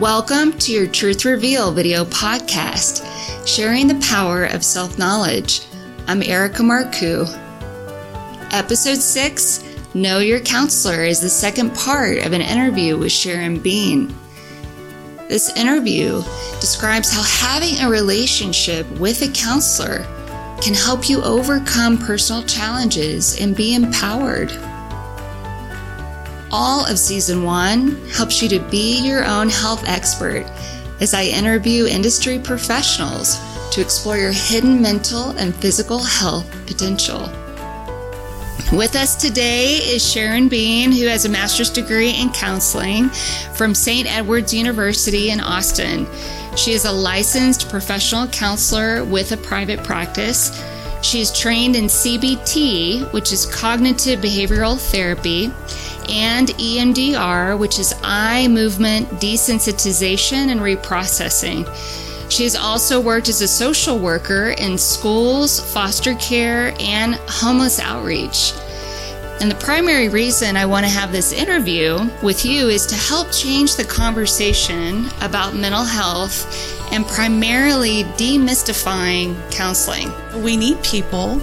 Welcome to your Truth Reveal video podcast, sharing the power of self-knowledge. I'm Erica Marcoux. Episode 6, Know Your Counselor, is the second part of an interview with Sharon Bean. This interview describes how having a relationship with a counselor can help you overcome personal challenges and be empowered. All of Season 1 helps you to be your own health expert as I interview industry professionals to explore your hidden mental and physical health potential. With us today is Sharon Bean, who has a master's degree in counseling from St. Edward's University in Austin. She is a licensed professional counselor with a private practice. She is trained in CBT, which is cognitive behavioral therapy, and EMDR, which is eye movement desensitization and reprocessing. She has also worked as a social worker in schools, foster care, and homeless outreach. And the primary reason I want to have this interview with you is to help change the conversation about mental health and primarily demystifying counseling. We need people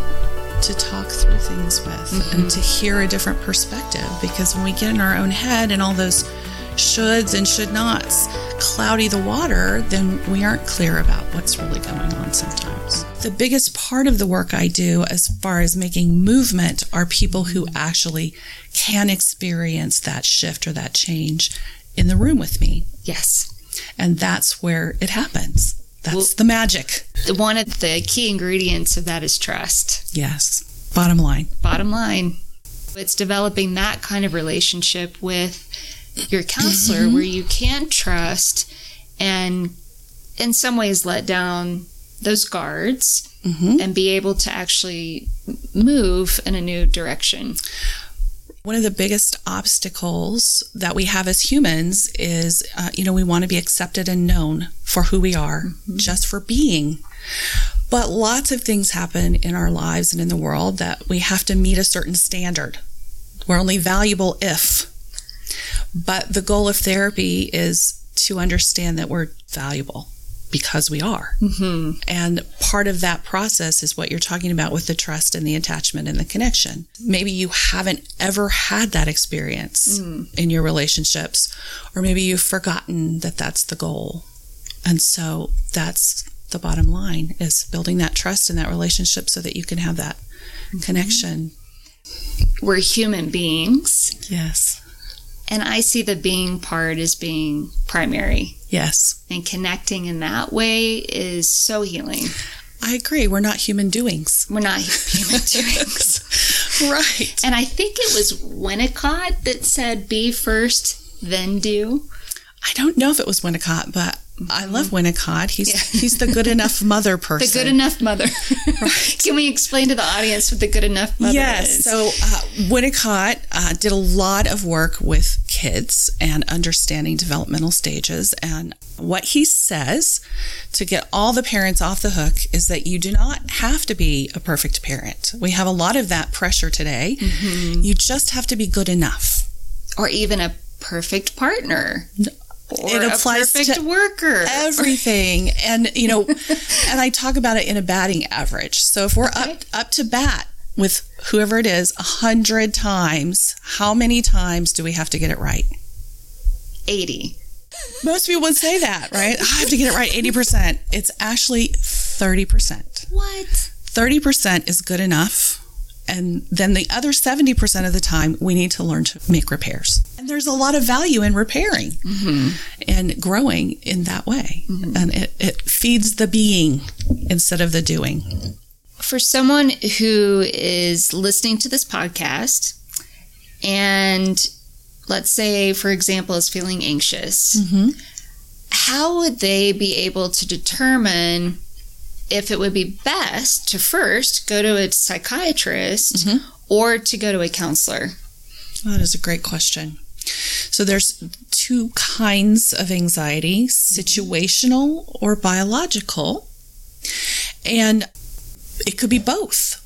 to talk through things with and to hear a different perspective, because when we get in our own head and all those shoulds and should nots cloudy the water, then we aren't clear about what's really going on sometimes. The biggest part of the work I do as far as making movement are people who actually can experience that shift or that change in the room with me. Yes. And that's where it happens. That's the magic. One of the key ingredients of that is trust. Yes. Bottom line. It's developing that kind of relationship with your counselor where you can trust and in some ways let down those guards and be able to actually move in a new direction. One of the biggest obstacles that we have as humans is, we want to be accepted and known for who we are, just for being. But lots of things happen in our lives and in the world that we have to meet a certain standard. We're only valuable if. But the goal of therapy is to understand that we're valuable because we are. And part of that process is what you're talking about with the trust and the attachment and the connection. Maybe you haven't ever had that experience in your relationships, or maybe you've forgotten that that's the goal. And so that's the bottom line, is building that trust in that relationship so that you can have that connection. We're human beings. Yes. And I see the being part as being primary. Yes. And connecting in that way is so healing. I agree. We're not human doings. Right. And I think it was Winnicott that said, be first, then do. I don't know if it was Winnicott, but I love Winnicott. He's the good enough mother person. The good enough mother. Right. Can we explain to the audience what the good enough mother is? Yes. So Winnicott did a lot of work with kids and understanding developmental stages. And what he says, to get all the parents off the hook, is that you do not have to be a perfect parent. We have a lot of that pressure today. You just have to be good enough. Or even a perfect partner. It applies to worker. Everything. And, and I talk about it in a batting average. So if we're up to bat with whoever it is 100 times, how many times do we have to get it right? 80. Most people would say that, right? I have to get it right 80%. It's actually 30%. What? 30% is good enough. And then the other 70% of the time, we need to learn to make repairs. And there's a lot of value in repairing and growing in that way. And it feeds the being instead of the doing. For someone who is listening to this podcast and, let's say, for example, is feeling anxious, how would they be able to determine if it would be best to first go to a psychiatrist or to go to a counselor? That is a great question. So there's two kinds of anxiety, situational or biological, and it could be both.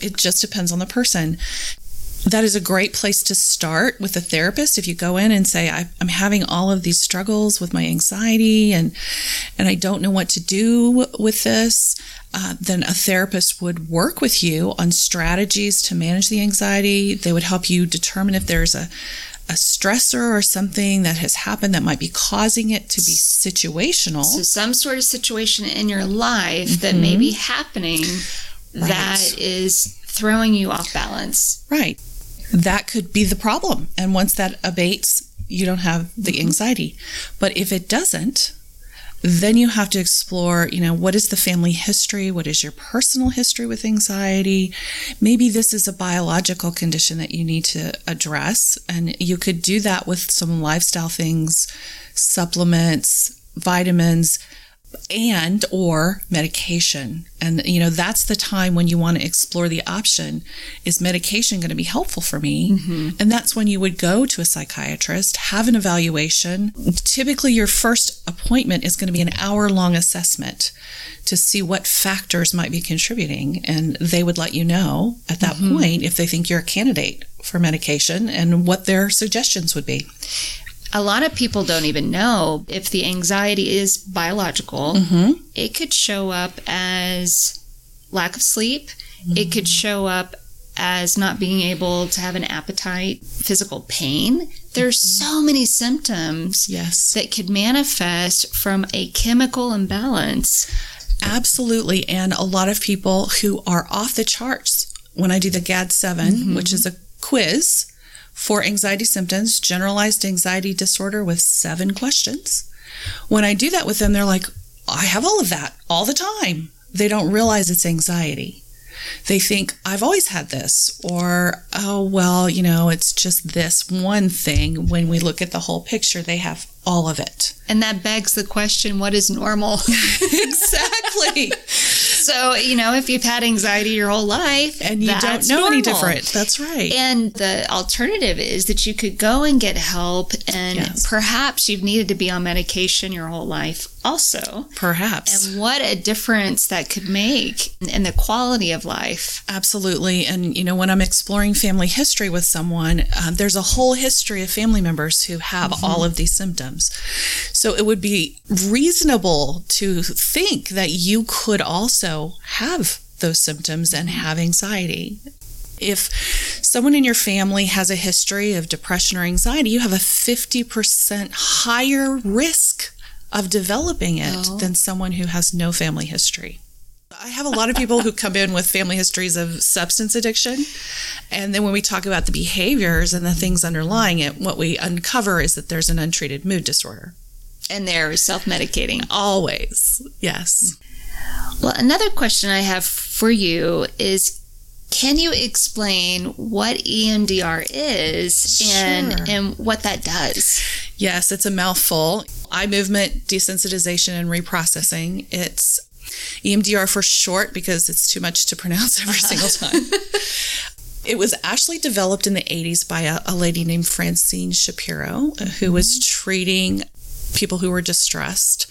It just depends on the person. that is a great place to start with a therapist. If you go in and say, I'm having all of these struggles with my anxiety and I don't know what to do with this, then a therapist would work with you on strategies to manage the anxiety. They would help you determine if there's a stressor or something that has happened that might be causing it to be situational. So some sort of situation in your life that may be happening that is throwing you off balance. Right. That could be the problem. And once that abates, you don't have the anxiety. But if it doesn't, then you have to explore, what is the family history? What is your personal history with anxiety? Maybe this is a biological condition that you need to address. And you could do that with some lifestyle things, supplements, vitamins, and or medication. And, that's the time when you want to explore the option. Is medication going to be helpful for me? And that's when you would go to a psychiatrist, have an evaluation. Typically, your first appointment is going to be an hour-long assessment to see what factors might be contributing. And they would let you know at that point if they think you're a candidate for medication and what their suggestions would be. A lot of people don't even know if the anxiety is biological. It could show up as lack of sleep. It could show up as not being able to have an appetite, physical pain. There's so many symptoms that could manifest from a chemical imbalance. Absolutely. And a lot of people who are off the charts. When I do the GAD-7, which is a quiz for anxiety symptoms, generalized anxiety disorder with 7 questions. When I do that with them, they're like, I have all of that all the time. They don't realize it's anxiety. They think, I've always had this, or, it's just this one thing. When we look at the whole picture, they have all of it. And that begs the question, what is normal? Exactly. So, if you've had anxiety your whole life, and you don't know any different. That's right. And the alternative is that you could go and get help, and perhaps you've needed to be on medication your whole life also. Perhaps. And what a difference that could make in the quality of life. Absolutely. And, when I'm exploring family history with someone, there's a whole history of family members who have all of these symptoms. So it would be reasonable to think that you could also have those symptoms and have anxiety. If someone in your family has a history of depression or anxiety, you have a 50% higher risk of developing it than someone who has no family history. I have a lot of people who come in with family histories of substance addiction. And then when we talk about the behaviors and the things underlying it, what we uncover is that there's an untreated mood disorder. And they're self-medicating. Always. Yes. Well, another question I have for you is, can you explain what EMDR is and what that does? Yes, it's a mouthful. Eye movement desensitization and reprocessing. It's EMDR for short because it's too much to pronounce every single time. It was actually developed in the 80s by a lady named Francine Shapiro, who was treating people who were distressed.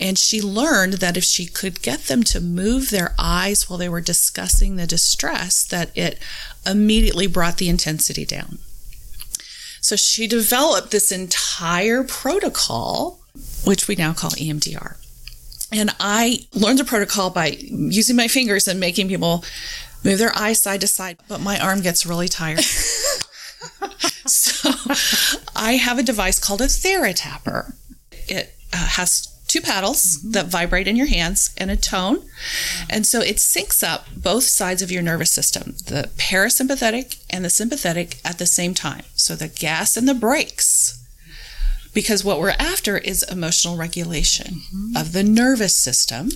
And she learned that if she could get them to move their eyes while they were discussing the distress, that it immediately brought the intensity down. So she developed this entire protocol, which we now call EMDR. And I learned the protocol by using my fingers and making people move their eyes side to side, but my arm gets really tired. So I have a device called a TheraTapper. It has 2 paddles that vibrate in your hands and a tone. And so it syncs up both sides of your nervous system, the parasympathetic and the sympathetic at the same time. So the gas and the brakes, because what we're after is emotional regulation of the nervous system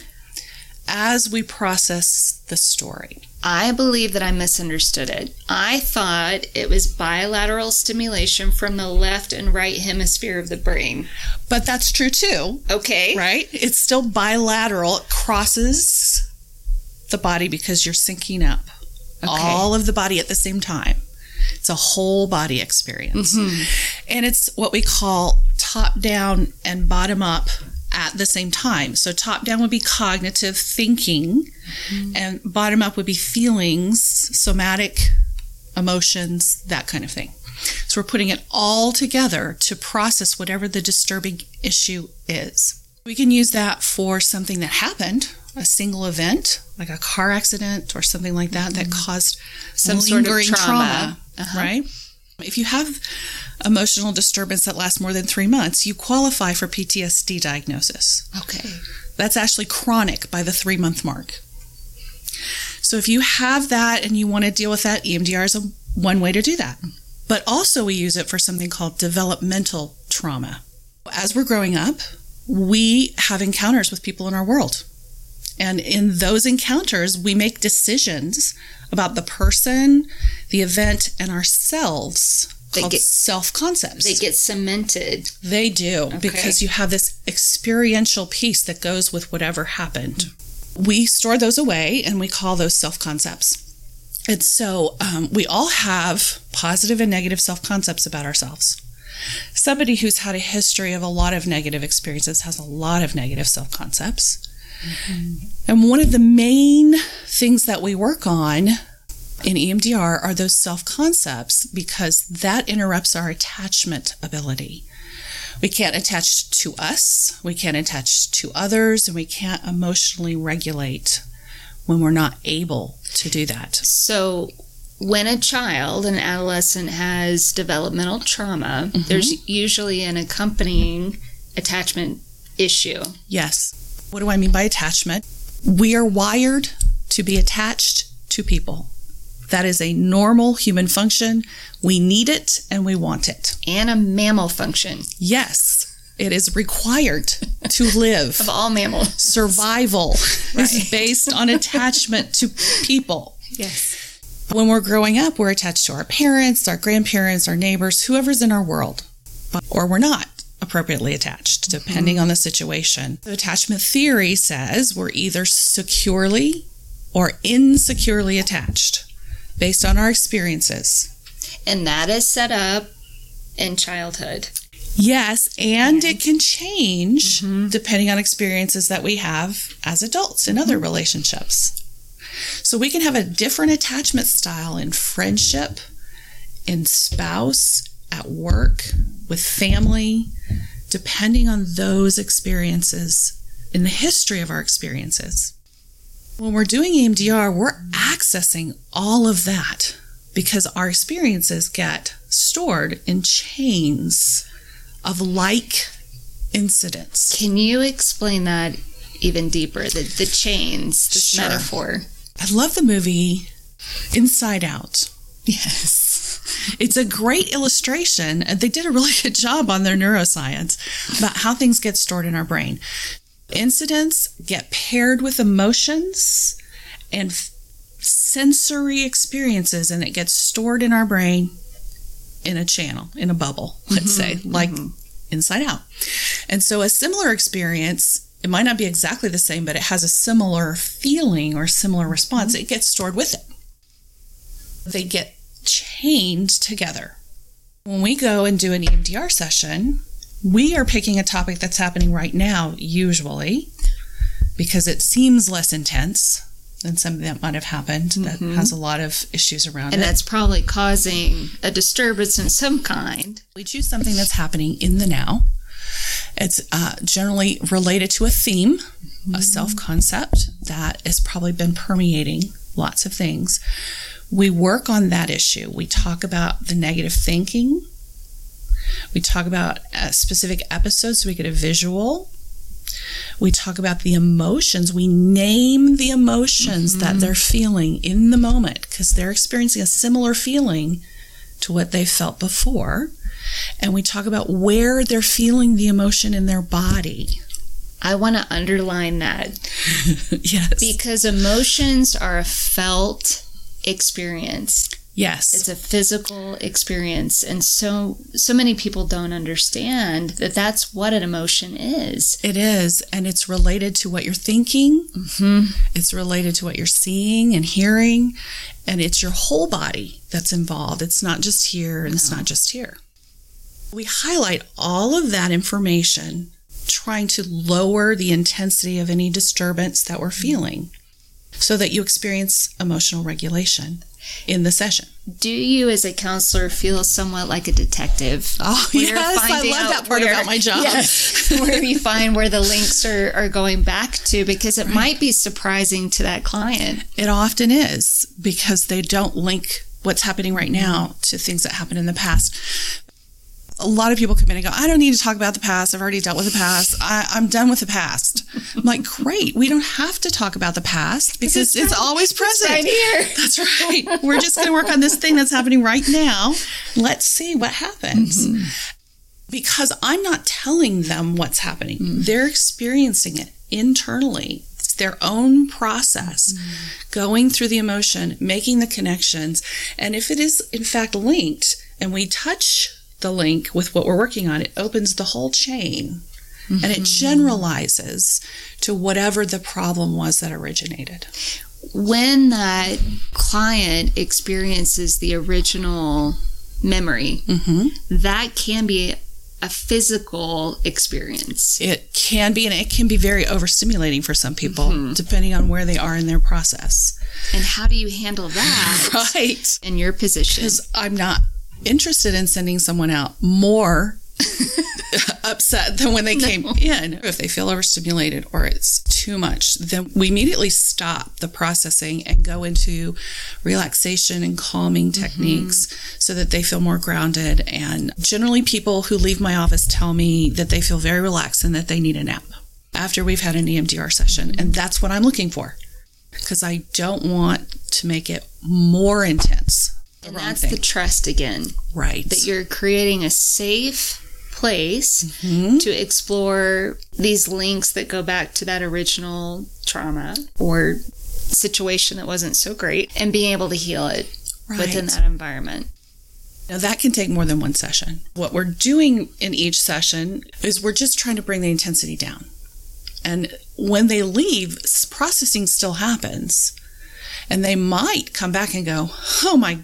as we process the story. I believe that I misunderstood it. I thought it was bilateral stimulation from the left and right hemisphere of the brain. But that's true too. Okay. Right? It's still bilateral. It crosses the body because you're syncing up all of the body at the same time. It's a whole body experience. And it's what we call top down and bottom up at the same time. So top down would be cognitive thinking, and bottom up would be feelings, somatic emotions, that kind of thing. So we're putting it all together to process whatever the disturbing issue is. We can use that for something that happened, a single event, like a car accident or something like that, that caused some lingering sort of trauma, right? If you have emotional disturbance that lasts more than 3 months, you qualify for PTSD diagnosis. Okay. That's actually chronic by the 3-month mark. So if you have that and you want to deal with that, EMDR is one way to do that. But also we use it for something called developmental trauma. As we're growing up, we have encounters with people in our world. And in those encounters, we make decisions about the person, the event, and ourselves called self-concepts. They get cemented. They do, okay. Because you have this experiential piece that goes with whatever happened. We store those away, and we call those self-concepts. And so we all have positive and negative self-concepts about ourselves. Somebody who's had a history of a lot of negative experiences has a lot of negative self-concepts. Mm-hmm. And one of the main things that we work on in EMDR are those self-concepts, because that interrupts our attachment ability. We can't attach to us, we can't attach to others, and we can't emotionally regulate when we're not able to do that. So when a child, an adolescent, has developmental trauma, mm-hmm. there's usually an accompanying attachment issue. Yes. What do I mean by attachment? We are wired to be attached to people. That is a normal human function. We need it and we want it. And a mammal function. Yes. It is required to live. Of all mammals. Survival is based on attachment to people. Yes. When we're growing up, we're attached to our parents, our grandparents, our neighbors, whoever's in our world. Or we're not appropriately attached, depending on the situation. So attachment theory says we're either securely or insecurely attached based on our experiences. And that is set up in childhood. Yes, and it can change depending on experiences that we have as adults in other relationships. So we can have a different attachment style in friendship, in spouse, at work, with family, depending on those experiences in the history of our experiences. When we're doing EMDR, we're accessing all of that because our experiences get stored in chains of like incidents. Can you explain that even deeper, the chains, this metaphor? I love the movie Inside Out. Yes. It's a great illustration. They did a really good job on their neuroscience about how things get stored in our brain. Incidents get paired with emotions and sensory experiences, and it gets stored in our brain in a channel, in a bubble, let's say, like Inside Out. And so a similar experience, it might not be exactly the same, but it has a similar feeling or similar response. It gets stored with it. They get chained together. When we go and do an EMDR session, we are picking a topic that's happening right now, usually, because it seems less intense than something that might have happened that has a lot of issues around it. And that's probably causing a disturbance in some kind. We choose something that's happening in the now. It's generally related to a theme, a self-concept that has probably been permeating lots of things. We work on that issue. We talk about the negative thinking. We talk about specific episodes so we get a visual. We talk about the emotions. We name the emotions that they're feeling in the moment because they're experiencing a similar feeling to what they felt before. And we talk about where they're feeling the emotion in their body. I want to underline that. Yes. Because emotions are a felt experience. Yes. It's a physical experience. And so many people don't understand that that's what an emotion is. It is. And it's related to what you're thinking. It's related to what you're seeing and hearing. And it's your whole body that's involved. It's not just here and it's not just here. We highlight all of that information, trying to lower the intensity of any disturbance that we're feeling, so that you experience emotional regulation. in the session. Do you, as a counselor, feel somewhat like a detective? Oh, yes, I love that part about my job. Yes, where you find where the links are going back to, because it might be surprising to that client. It often is, because they don't link what's happening right now to things that happened in the past. A lot of people come in and go, I don't need to talk about the past. I've already dealt with the past. I'm done with the past. I'm like, great. We don't have to talk about the past because it's always present. Right here. That's right. We're just going to work on this thing that's happening right now. Let's see what happens. Mm-hmm. Because I'm not telling them what's happening. Mm-hmm. They're experiencing it internally. It's their own process, mm-hmm. going through the emotion, making the connections. And if it is, in fact, linked and we touch the link with what we're working on, it opens the whole chain, mm-hmm. and it generalizes to whatever the problem was that originated. When that client experiences the original memory, mm-hmm. that can be a physical experience. It can be, and it can be very overstimulating for some people, mm-hmm. depending on where they are in their process. And how do you handle that right. in your position? Because I'm not interested in sending someone out more upset than when they came in. If they feel overstimulated or it's too much, then we immediately stop the processing and go into relaxation and calming techniques, mm-hmm. so that they feel more grounded. And generally people who leave my office tell me that they feel very relaxed and that they need a nap after we've had an EMDR session. Mm-hmm. And that's what I'm looking for, because I don't want to make it more intense. And that's the trust again. Right. That you're creating a safe place, mm-hmm. to explore these links that go back to that original trauma or situation that wasn't so great, and being able to heal it right. within that environment. Now, that can take more than one session. What we're doing in each session is we're just trying to bring the intensity down. And when they leave, processing still happens. And they might come back and go, oh my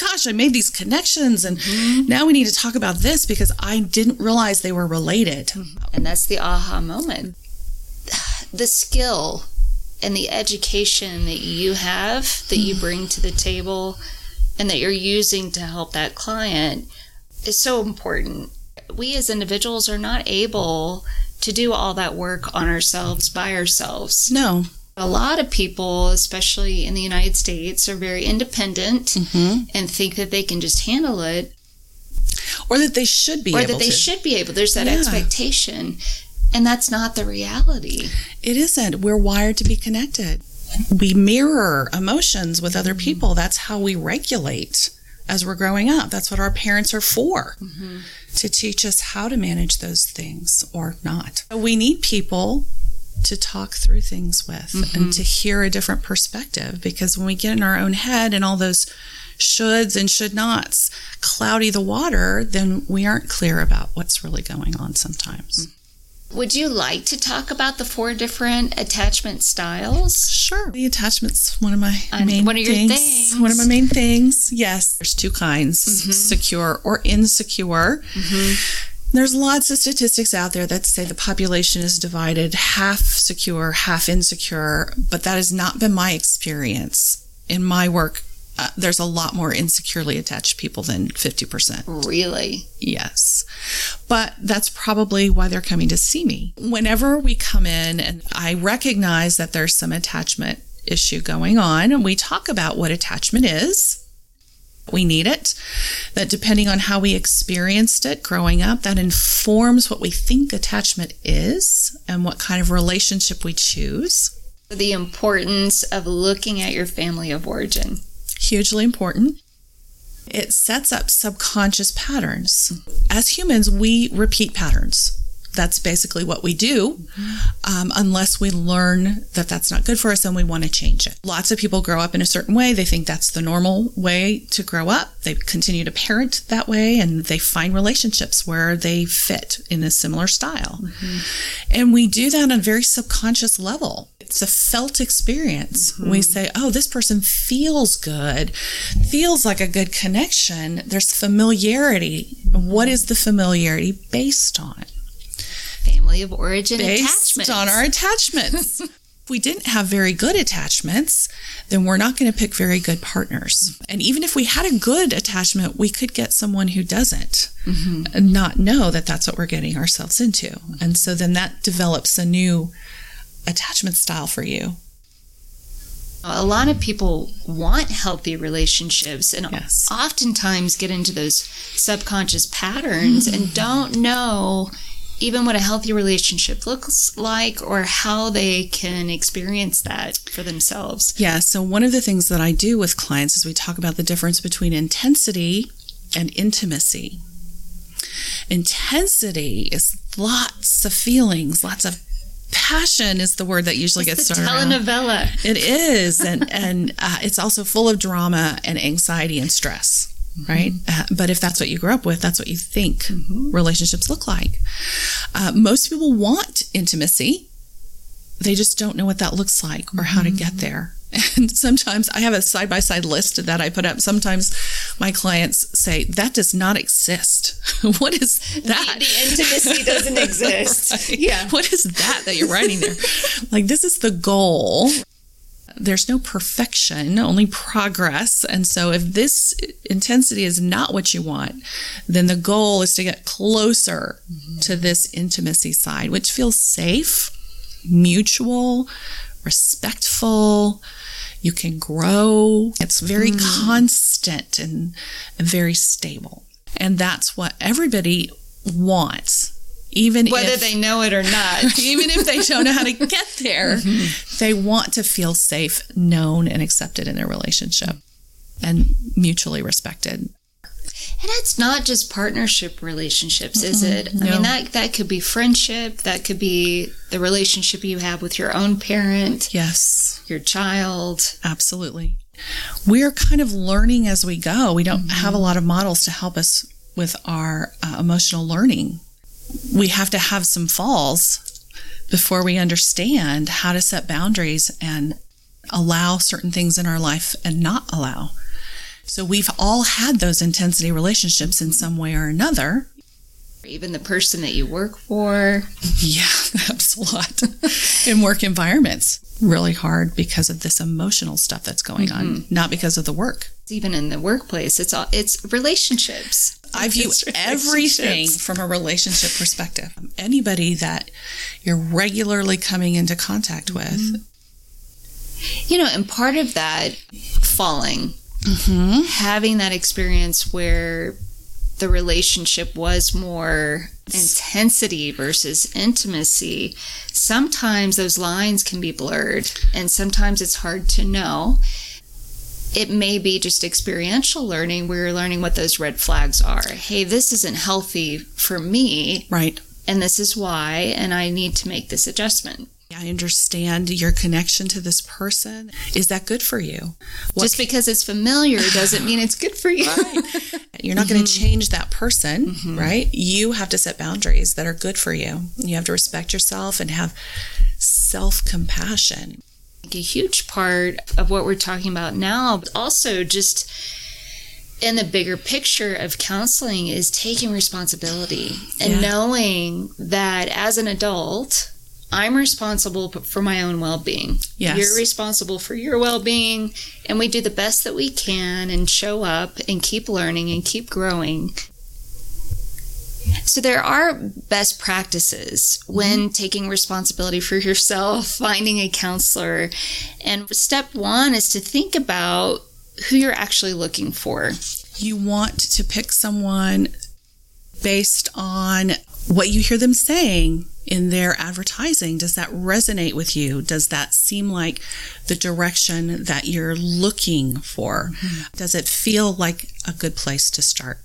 gosh, I made these connections, and mm-hmm. now we need to talk about this because I didn't realize they were related. And that's the aha moment. The skill and the education that you have, that you bring to the table, and that you're using to help that client is so important. We as individuals are not able to do all that work on ourselves by ourselves. No. A lot of people, especially in the United States, are very independent, mm-hmm. and think that they can just handle it. Or that they should be able to. Or that they should be able. There's that expectation. And that's not the reality. It isn't. We're wired to be connected. We mirror emotions with other people. That's how we regulate as we're growing up. That's what our parents are for, mm-hmm. to teach us how to manage those things or not. We need people to talk through things with, mm-hmm. and to hear a different perspective, because when we get in our own head and all those shoulds and should nots cloudy the water, then we aren't clear about what's really going on sometimes. Would you like to talk about the 4 different attachment styles? Sure. The attachment's one of my main things. One of my main things. Yes. There's 2 kinds, mm-hmm. secure or insecure. Mm-hmm. There's lots of statistics out there that say the population is divided half secure, half insecure, but that has not been my experience. In my work, there's a lot more insecurely attached people than 50%. Really? Yes. But that's probably why they're coming to see me. Whenever we come in and I recognize that there's some attachment issue going on, and we talk about what attachment is. We need it, that depending on how we experienced it growing up, that informs what we think attachment is and what kind of relationship we choose. The importance of looking at your family of origin. Hugely important. It sets up subconscious patterns. As humans, we repeat patterns. That's basically what we do, unless we learn that that's not good for us and we want to change it. Lots of people grow up in a certain way. They think that's the normal way to grow up. They continue to parent that way, and they find relationships where they fit in a similar style. Mm-hmm. And we do that on a very subconscious level. It's a felt experience. Mm-hmm. We say, oh, this person feels good, feels like a good connection. There's familiarity. Mm-hmm. What is the familiarity based on? Family of origin attachments. Based on our attachments. we didn't have very good attachments, then we're not going to pick very good partners. And even if we had a good attachment, we could get someone who doesn't and not know that that's what we're getting ourselves into. And so then that develops a new attachment style for you. A lot of people want healthy relationships and oftentimes get into those subconscious patterns and don't know even what a healthy relationship looks like or how they can experience that for themselves. Yeah, so one of the things that I do with clients is we talk about the difference between intensity and intimacy. Intensity is lots of feelings, lots of passion is the word that usually gets thrown around. It's a telenovela. It is, and it's also full of drama and anxiety and stress. Right? But if that's what you grew up with, that's what you think relationships look like. Most people want intimacy. They just don't know what that looks like or how to get there. And sometimes I have a side-by-side list that I put up. Sometimes my clients say, that does not exist. What is that? The intimacy doesn't exist. Right? Yeah. What is that you're writing there? Like, this is the goal. There's no perfection, only progress. And so if this intensity is not what you want, then the goal is to get closer to this intimacy side, which feels safe, mutual, respectful. You can grow. It's very constant and very stable. And that's what everybody wants. Whether they know it or not. Even if they don't know how to get there, they want to feel safe, known, and accepted in their relationship and mutually respected. And that's not just partnership relationships, is it? No. I mean, that could be friendship. That could be the relationship you have with your own parent. Yes. Your child. Absolutely. We're kind of learning as we go. We don't have a lot of models to help us with our emotional learning. We have to have some falls before we understand how to set boundaries and allow certain things in our life and not allow. So we've all had those intensity relationships in some way or another. Even the person that you work for. Yeah, that's a lot. In work environments, really hard because of this emotional stuff that's going on, not because of the work. Even in the workplace, it's relationships. I view everything from a relationship perspective. Anybody that you're regularly coming into contact with. You know, and part of that falling, having that experience where the relationship was more intensity versus intimacy, sometimes those lines can be blurred and sometimes it's hard to know. It may be just experiential learning where you're learning what those red flags are. Hey, this isn't healthy for me. Right. And this is why, and I need to make this adjustment. I understand your connection to this person. Is that good for you? Just because it's familiar doesn't mean it's good for you. Right. You're not going to change that person, right? You have to set boundaries that are good for you. You have to respect yourself and have self-compassion. A huge part of what we're talking about now, but also just in the bigger picture of counseling, is taking responsibility and knowing that as an adult, I'm responsible for my own well-being. Yes. You're responsible for your well-being, and we do the best that we can and show up and keep learning and keep growing. So there are best practices when taking responsibility for yourself, finding a counselor. And step one is to think about who you're actually looking for. You want to pick someone based on what you hear them saying in their advertising. Does that resonate with you? Does that seem like the direction that you're looking for? Does it feel like a good place to start?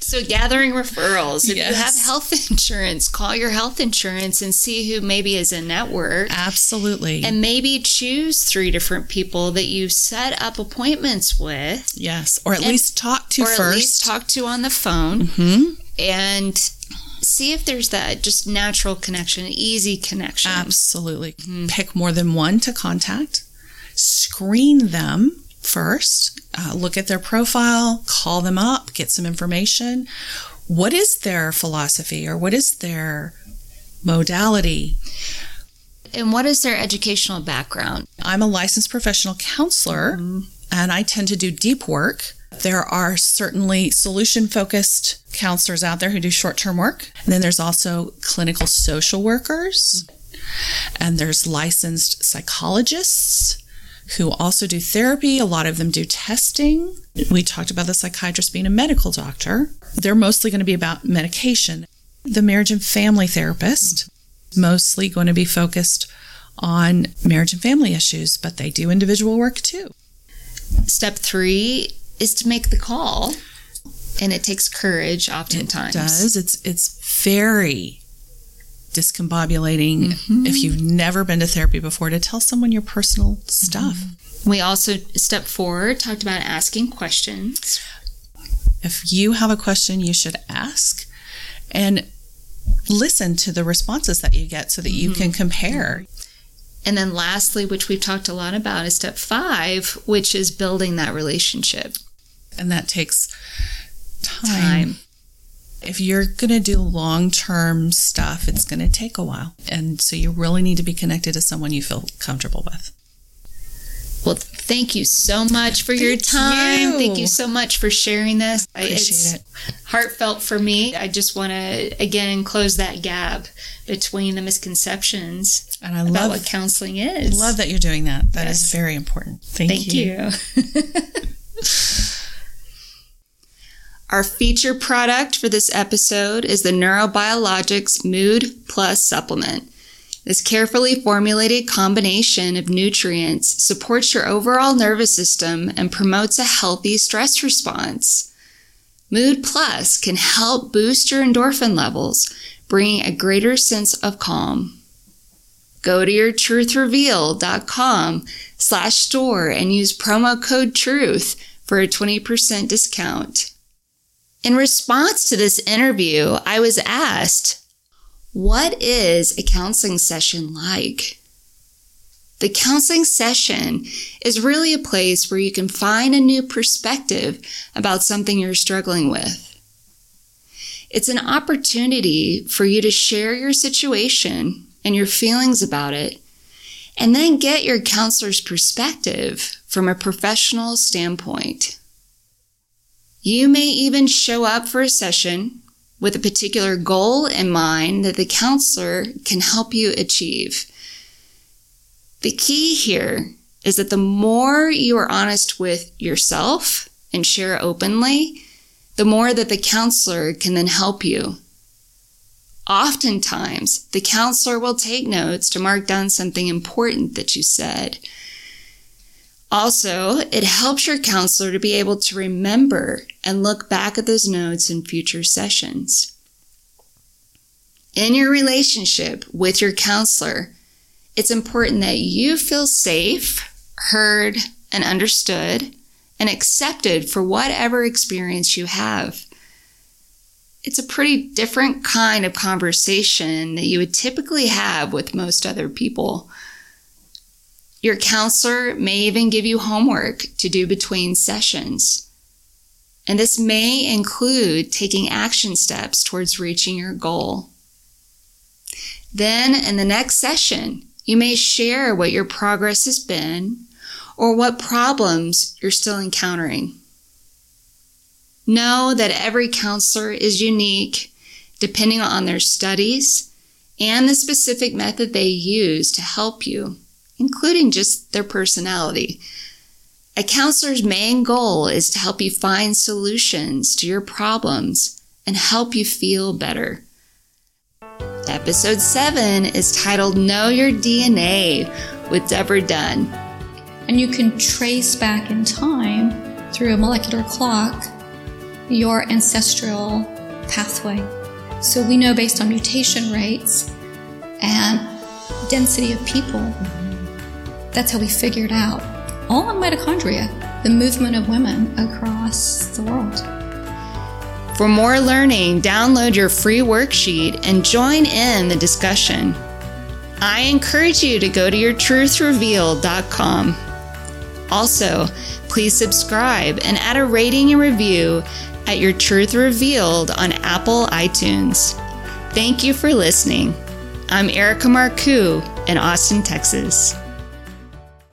So gathering referrals. If you have health insurance, call your health insurance and see who maybe is in network. Absolutely. And maybe choose 3 different people that you set up appointments with. Yes. Or at least talk to on the phone. And see if there's that just natural connection, easy connection. Absolutely. Pick more than one to contact. Screen them first. Look at their profile, call them up, get some information. What is their philosophy or what is their modality? And what is their educational background? I'm a licensed professional counselor, and I tend to do deep work. There are certainly solution-focused counselors out there who do short-term work. And then there's also clinical social workers. And there's licensed psychologists who also do therapy. A lot of them do testing. We talked about the psychiatrist being a medical doctor. They're mostly going to be about medication. The marriage and family therapist, mostly going to be focused on marriage and family issues, but they do individual work too. Step 3 is to make the call, and it takes courage oftentimes. It does. It's very discombobulating if you've never been to therapy before to tell someone your personal stuff. We also, step 4, talked about asking questions. If you have a question, you should ask and listen to the responses that you get so that you can compare. And then lastly, which we've talked a lot about, is step 5, which is building that relationship. And that takes time. If you're going to do long-term stuff, it's going to take a while. And so you really need to be connected to someone you feel comfortable with. Well, thank you so much for your time. Thank you so much for sharing this. Appreciate it. Heartfelt for me. I just want to, again, close that gap between the misconceptions and about what counseling is. I love that you're doing that. That is very important. Thank you. Our feature product for this episode is the Neurobiologics Mood Plus Supplement. This carefully formulated combination of nutrients supports your overall nervous system and promotes a healthy stress response. Mood Plus can help boost your endorphin levels, bringing a greater sense of calm. Go to yourtruthreveal.com/store and use promo code TRUTH for a 20% discount. In response to this interview, I was asked, what is a counseling session like? The counseling session is really a place where you can find a new perspective about something you're struggling with. It's an opportunity for you to share your situation and your feelings about it, and then get your counselor's perspective from a professional standpoint. You may even show up for a session with a particular goal in mind that the counselor can help you achieve. The key here is that the more you are honest with yourself and share openly, the more that the counselor can then help you. Oftentimes, the counselor will take notes to mark down something important that you said. Also, it helps your counselor to be able to remember and look back at those notes in future sessions. In your relationship with your counselor, it's important that you feel safe, heard, and understood, and accepted for whatever experience you have. It's a pretty different kind of conversation that you would typically have with most other people. Your counselor may even give you homework to do between sessions. And this may include taking action steps towards reaching your goal. Then in the next session, you may share what your progress has been or what problems you're still encountering. Know that every counselor is unique depending on their studies and the specific method they use to help you, including just their personality. A counselor's main goal is to help you find solutions to your problems and help you feel better. Episode 7 is titled Know Your DNA with Deborah Dunn. And you can trace back in time through a molecular clock your ancestral pathway. So we know based on mutation rates and density of people, that's how we figured out all of mitochondria, the movement of women across the world. For more learning, download your free worksheet and join in the discussion. I encourage you to go to yourtruthreveal.com. Also, please subscribe and add a rating and review at Your Truth Revealed on Apple iTunes. Thank you for listening. I'm Erica Marcoux, in Austin, Texas.